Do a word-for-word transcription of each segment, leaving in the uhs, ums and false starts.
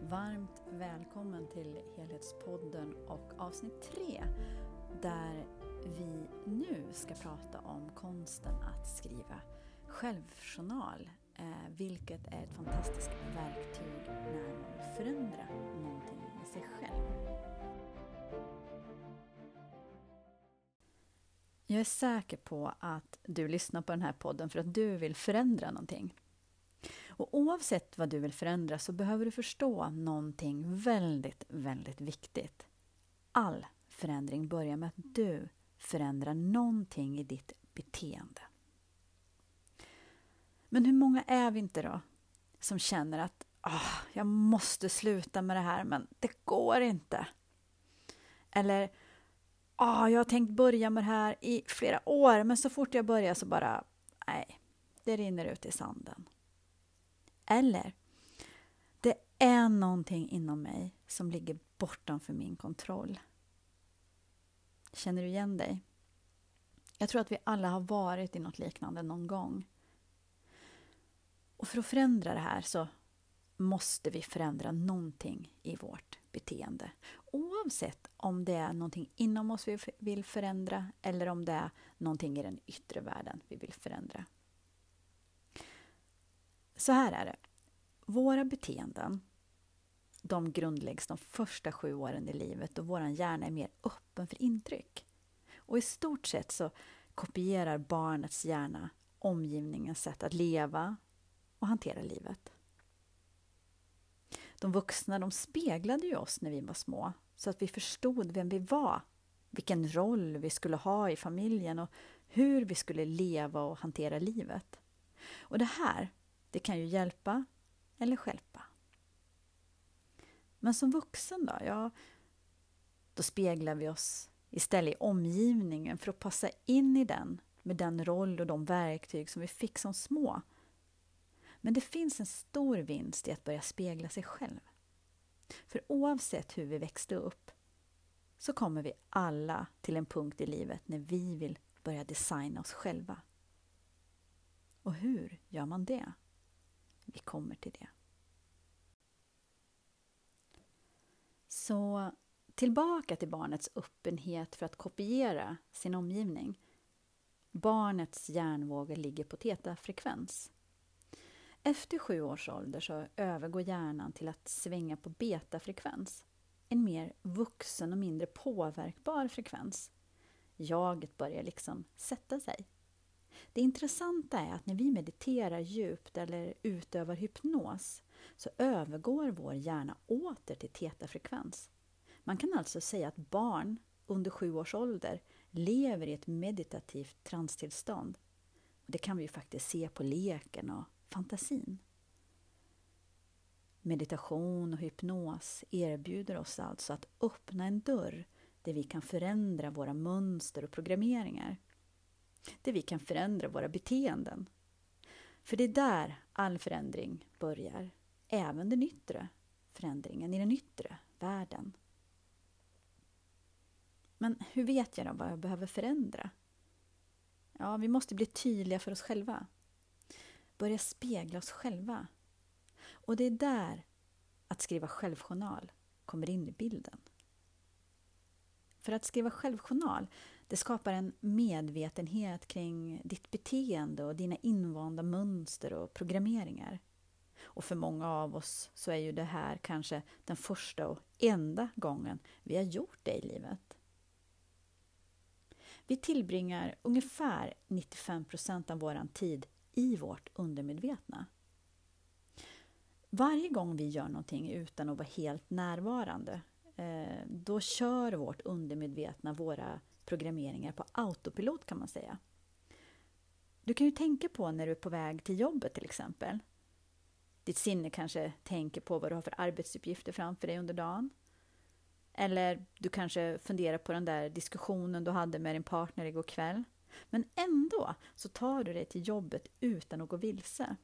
Varmt välkommen till Helhetspodden och avsnitt tre, där vi nu ska prata om konsten att skriva självjournal, vilket är ett fantastiskt verktyg när man vill förändra någonting i sig själv. Jag är säker på att du lyssnar på den här podden för att du vill förändra någonting. Och oavsett vad du vill förändra så behöver du förstå någonting väldigt, väldigt viktigt. All förändring börjar med att du förändrar någonting i ditt beteende. Men hur många är vi inte då som känner att oh, jag måste sluta med det här men det går inte. Eller oh, jag har tänkt börja med det här i flera år men så fort jag börjar så bara nej, det rinner ut i sanden. Eller, det är någonting inom mig som ligger bortanför min kontroll. Känner du igen dig? Jag tror att vi alla har varit i något liknande någon gång. Och för att förändra det här så måste vi förändra någonting i vårt beteende. Oavsett om det är någonting inom oss vi vill förändra eller om det är någonting i den yttre världen vi vill förändra. Så här är det. Våra beteenden, de grundläggs de första sju åren i livet och vår hjärna är mer öppen för intryck. Och i stort sett så kopierar barnets hjärna omgivningens sätt att leva och hantera livet. De vuxna, de speglade ju oss när vi var små så att vi förstod vem vi var, vilken roll vi skulle ha i familjen och hur vi skulle leva och hantera livet. Och det här, det kan ju hjälpa eller stjälpa. Men som vuxen då, ja, då speglar vi oss istället i omgivningen för att passa in i den med den roll och de verktyg som vi fick som små. Men det finns en stor vinst i att börja spegla sig själv. För oavsett hur vi växte upp så kommer vi alla till en punkt i livet när vi vill börja designa oss själva. Och hur gör man det? Vi kommer till det. Så tillbaka till barnets öppenhet för att kopiera sin omgivning. Barnets hjärnvågor ligger på teta-frekvens. Efter sju års ålder så övergår hjärnan till att svänga på beta-frekvens. En mer vuxen och mindre påverkbar frekvens. Jaget börjar liksom sätta sig. Det intressanta är att när vi mediterar djupt eller utövar hypnos så övergår vår hjärna åter till teta-frekvens. Man kan alltså säga att barn under sju års ålder lever i ett meditativt transtillstånd. Det kan vi ju faktiskt se på leken och fantasin. Meditation och hypnos erbjuder oss alltså att öppna en dörr där vi kan förändra våra mönster och programmeringar. Där vi kan förändra våra beteenden. För det är där all förändring börjar. Även den yttre förändringen i den yttre världen. Men hur vet jag då vad jag behöver förändra? Ja, vi måste bli tydliga för oss själva. Börja spegla oss själva. Och det är där att skriva självjournal kommer in i bilden. För att skriva självjournal, det skapar en medvetenhet kring ditt beteende och dina invanda mönster och programmeringar. Och för många av oss så är ju det här kanske den första och enda gången vi har gjort det i livet. Vi tillbringar ungefär nittiofem procent av vår tid i vårt undermedvetna. Varje gång vi gör någonting utan att vara helt närvarande, då kör vårt undermedvetna våra programmeringar på autopilot kan man säga. Du kan ju tänka på när du är på väg till jobbet till exempel. Ditt sinne kanske tänker på vad du har för arbetsuppgifter framför dig under dagen. Eller du kanske funderar på den där diskussionen du hade med din partner igår kväll. Men ändå så tar du dig till jobbet utan att gå vilse.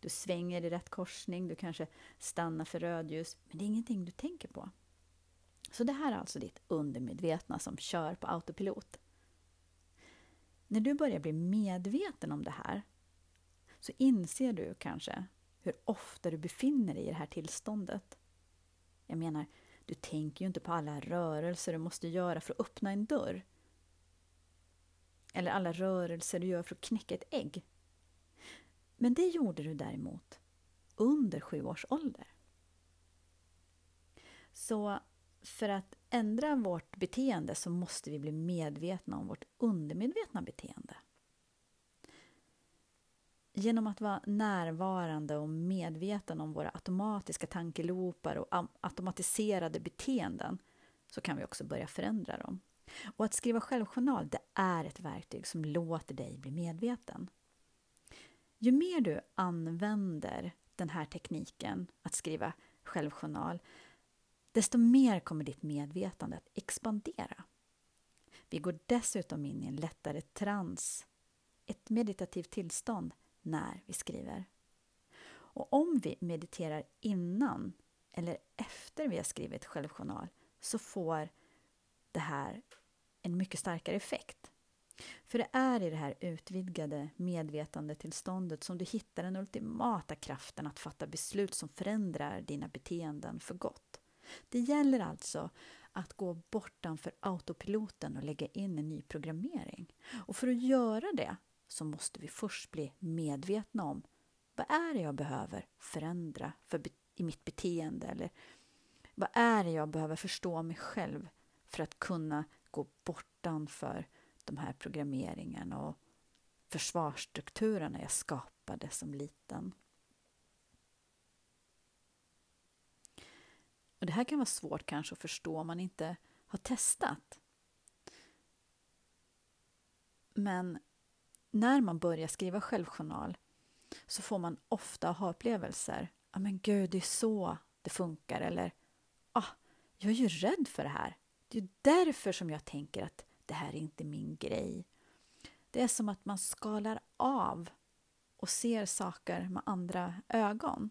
Du svänger i rätt korsning, du kanske stannar för rödljus, men det är ingenting du tänker på. Så det här är alltså ditt undermedvetna som kör på autopilot. När du börjar bli medveten om det här så inser du kanske hur ofta du befinner dig i det här tillståndet Jag menar, du tänker ju inte på alla rörelser du måste göra för att öppna en dörr. Eller alla rörelser du gör för att knäcka ett ägg. Men det gjorde du däremot under sju års ålder. Så för att ändra vårt beteende så måste vi bli medvetna om vårt undermedvetna beteende. Genom att vara närvarande och medveten om våra automatiska tankelopar och automatiserade beteenden så kan vi också börja förändra dem. Och att skriva självjournal, det är ett verktyg som låter dig bli medveten. Ju mer du använder den här tekniken att skriva självjournal, desto mer kommer ditt medvetande att expandera. Vi går dessutom in i en lättare trans, ett meditativt tillstånd, när vi skriver. Och om vi mediterar innan eller efter vi har skrivit självjournal så får det här en mycket starkare effekt. För det är i det här utvidgade medvetandetillståndet som du hittar den ultimata kraften att fatta beslut som förändrar dina beteenden för gott. Det gäller alltså att gå bortanför autopiloten och lägga in en ny programmering. Och för att göra det så måste vi först bli medvetna om vad är det jag behöver förändra för be- i mitt beteende, eller vad är det jag behöver förstå mig själv för att kunna gå bortanför de här programmeringarna och försvarsstrukturerna jag skapade som liten. Och det här kan vara svårt kanske att förstå om man inte har testat. Men när man börjar skriva självjournal så får man ofta ha upplevelser. Ja men gud, det är så det funkar. Eller, ah, jag är ju rädd för det här. Det är därför som jag tänker att det här är inte min grej. Det är som att man skalar av och ser saker med andra ögon.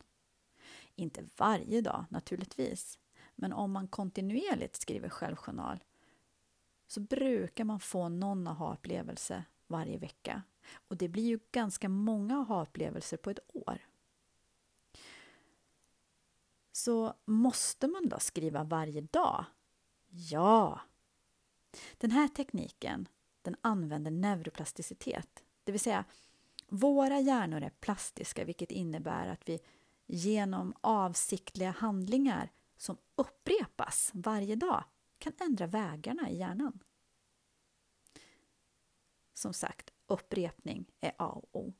Inte varje dag naturligtvis, men om man kontinuerligt skriver självjournal så brukar man få någon aha-upplevelse varje vecka. Och det blir ju ganska många aha-upplevelser på ett år. Så måste man då skriva varje dag? Ja! Den här tekniken, den använder neuroplasticitet. Det vill säga, våra hjärnor är plastiska, vilket innebär att vi genom avsiktliga handlingar som upprepas varje dag kan ändra vägarna i hjärnan. Som sagt, upprepning är A och O.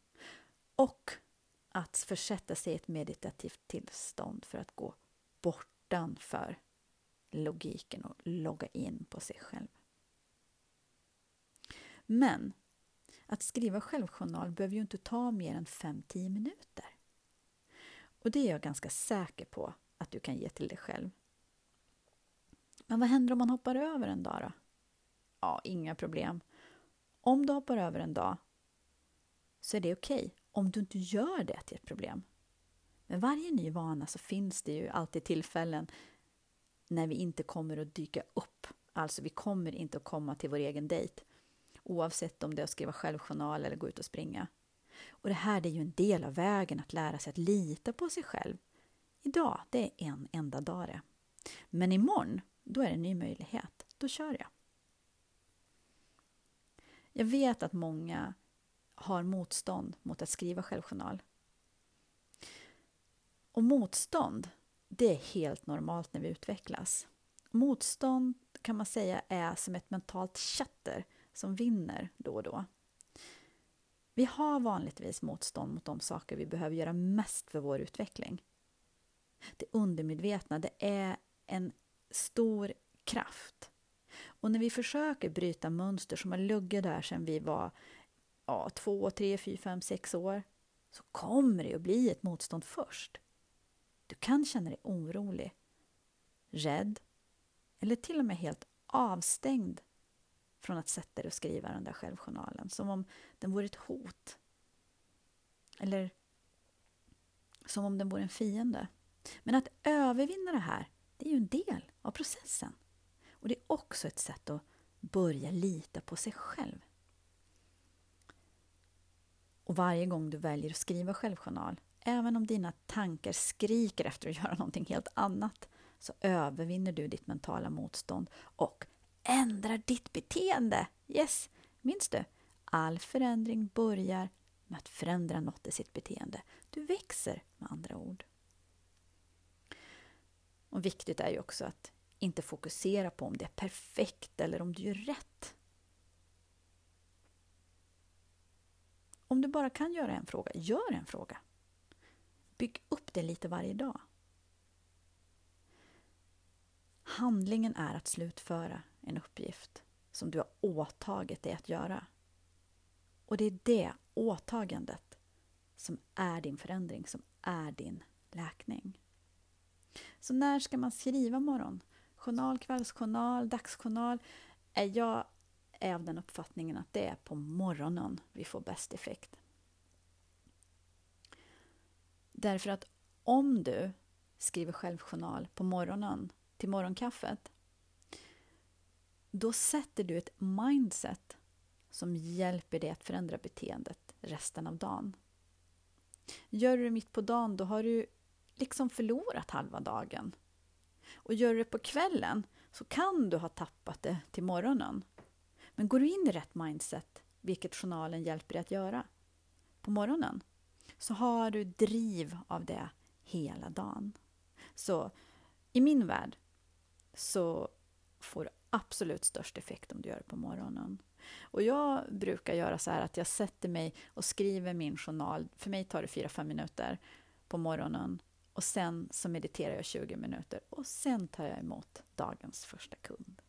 Och att försätta sig i ett meditativt tillstånd för att gå bortanför logiken och logga in på sig själv. Men att skriva självjournal behöver ju inte ta mer än fem till tio minuter. Och det är jag ganska säker på att du kan ge till dig själv. Men vad händer om man hoppar över en dag då? Ja, inga problem. Om du hoppar över en dag så är det okej. Om du inte gör det till ett problem. Med varje ny vana så finns det ju alltid tillfällen när vi inte kommer att dyka upp. Alltså vi kommer inte att komma till vår egen dejt. Oavsett om det är att skriva självjournal eller gå ut och springa. Och det här är ju en del av vägen att lära sig att lita på sig själv. Idag, det är en enda dag det. Men imorgon, då är det en ny möjlighet. Då kör jag. Jag vet att många har motstånd mot att skriva självjournal. Och motstånd, det är helt normalt när vi utvecklas. Motstånd kan man säga är som ett mentalt chatter som vinner då och då. Vi har vanligtvis motstånd mot de saker vi behöver göra mest för vår utveckling. Det undermedvetna, det är en stor kraft. Och när vi försöker bryta mönster som har luggat där sedan vi var ja, två, tre, fyra, fem, sex år så kommer det att bli ett motstånd först. Du kan känna dig orolig, rädd eller till och med helt avstängd från att sätta dig och skriva den där självjournalen. Som om den vore ett hot. Eller som om den vore en fiende. Men att övervinna det här, det är ju en del av processen. Och det är också ett sätt att börja lita på sig själv. Och varje gång du väljer att skriva självjournal, även om dina tankar skriker efter att göra någonting helt annat, så övervinner du ditt mentala motstånd och ändrar ditt beteende. Yes, minns du? All förändring börjar med att förändra något i sitt beteende. Du växer med andra ord. Och viktigt är ju också att inte fokusera på om det är perfekt eller om du gör rätt. Om du bara kan göra en fråga, gör en fråga. Bygg upp det lite varje dag. Handlingen är att slutföra en uppgift som du har åtagit dig att göra. Och det är det åtagandet som är din förändring, som är din läkning. Så när ska man skriva morgon? Journal, kvällsjournal, dagsjournal? Jag är av den uppfattningen att det är på morgonen vi får bäst effekt. Därför att om du skriver självjournal på morgonen till morgonkaffet, då sätter du ett mindset som hjälper dig att förändra beteendet resten av dagen. Gör du det mitt på dagen, då har du liksom förlorat halva dagen. Och gör du det på kvällen, så kan du ha tappat det till morgonen. Men går du in i rätt mindset, vilket journalen hjälper dig att göra på morgonen, så har du driv av det hela dagen. Så i min värld så får du absolut störst effekt om du gör det på morgonen. Och jag brukar göra så här att jag sätter mig och skriver min journal. För mig tar det fyra till fem minuter på morgonen. Och sen så mediterar jag tjugo minuter. Och sen tar jag emot dagens första kund.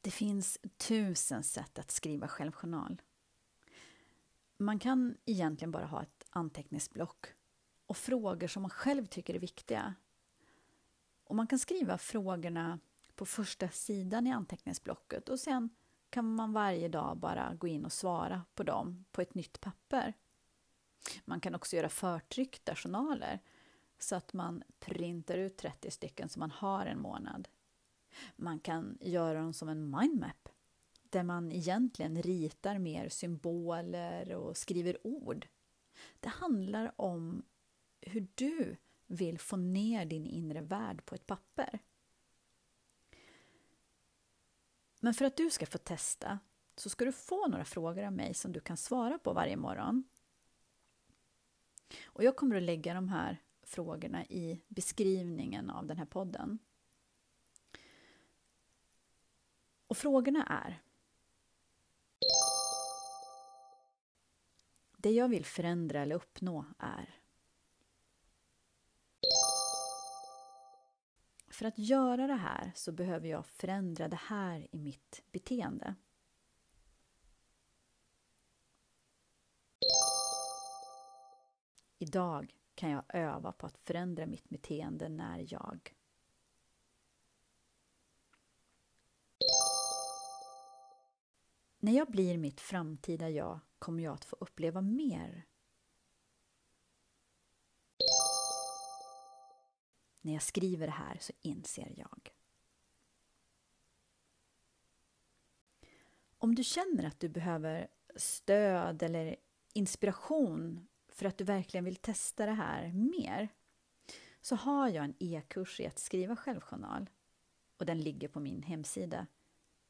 Det finns tusen sätt att skriva självjournal. Man kan egentligen bara ha ett anteckningsblock och frågor som man själv tycker är viktiga. Och man kan skriva frågorna på första sidan i anteckningsblocket och sen kan man varje dag bara gå in och svara på dem på ett nytt papper. Man kan också göra förtryckta journaler så att man printar ut trettio stycken som man har en månad. Man kan göra dem som en mindmap där man egentligen ritar mer symboler och skriver ord. Det handlar om hur du vill få ner din inre värld på ett papper. Men för att du ska få testa så ska du få några frågor av mig som du kan svara på varje morgon. Och jag kommer att lägga de här frågorna i beskrivningen av den här podden. Och frågorna är: det jag vill förändra eller uppnå är. För att göra det här så behöver jag förändra det här i mitt beteende. Idag kan jag öva på att förändra mitt beteende när jag. När jag blir mitt framtida jag kommer jag att få uppleva mer. När jag skriver det här så inser jag. Om du känner att du behöver stöd eller inspiration för att du verkligen vill testa det här mer, så har jag en e-kurs i att skriva självjournal. Och den ligger på min hemsida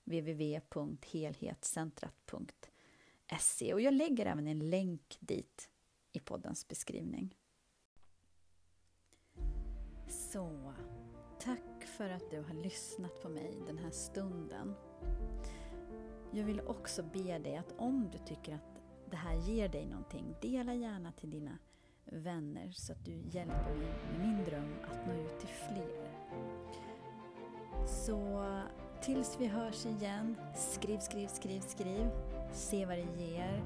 w w w punkt helhetscentrat punkt se, och jag lägger även en länk dit i poddens beskrivning. Så, tack för att du har lyssnat på mig den här stunden. Jag vill också be dig att om du tycker att det här ger dig någonting, dela gärna till dina vänner så att du hjälper mig med min dröm att nå ut till fler. Så tills vi hörs igen, skriv, skriv, skriv, skriv. Se vad det ger.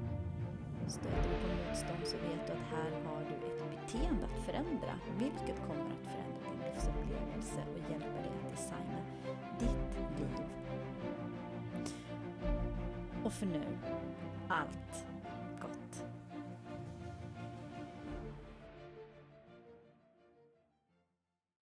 Stöter du på motstånd så vet du att här har du ett beteende att förändra, vilket kommer att förändra din livsupplevelse och hjälpa dig att designa ditt liv. Och för nu, allt.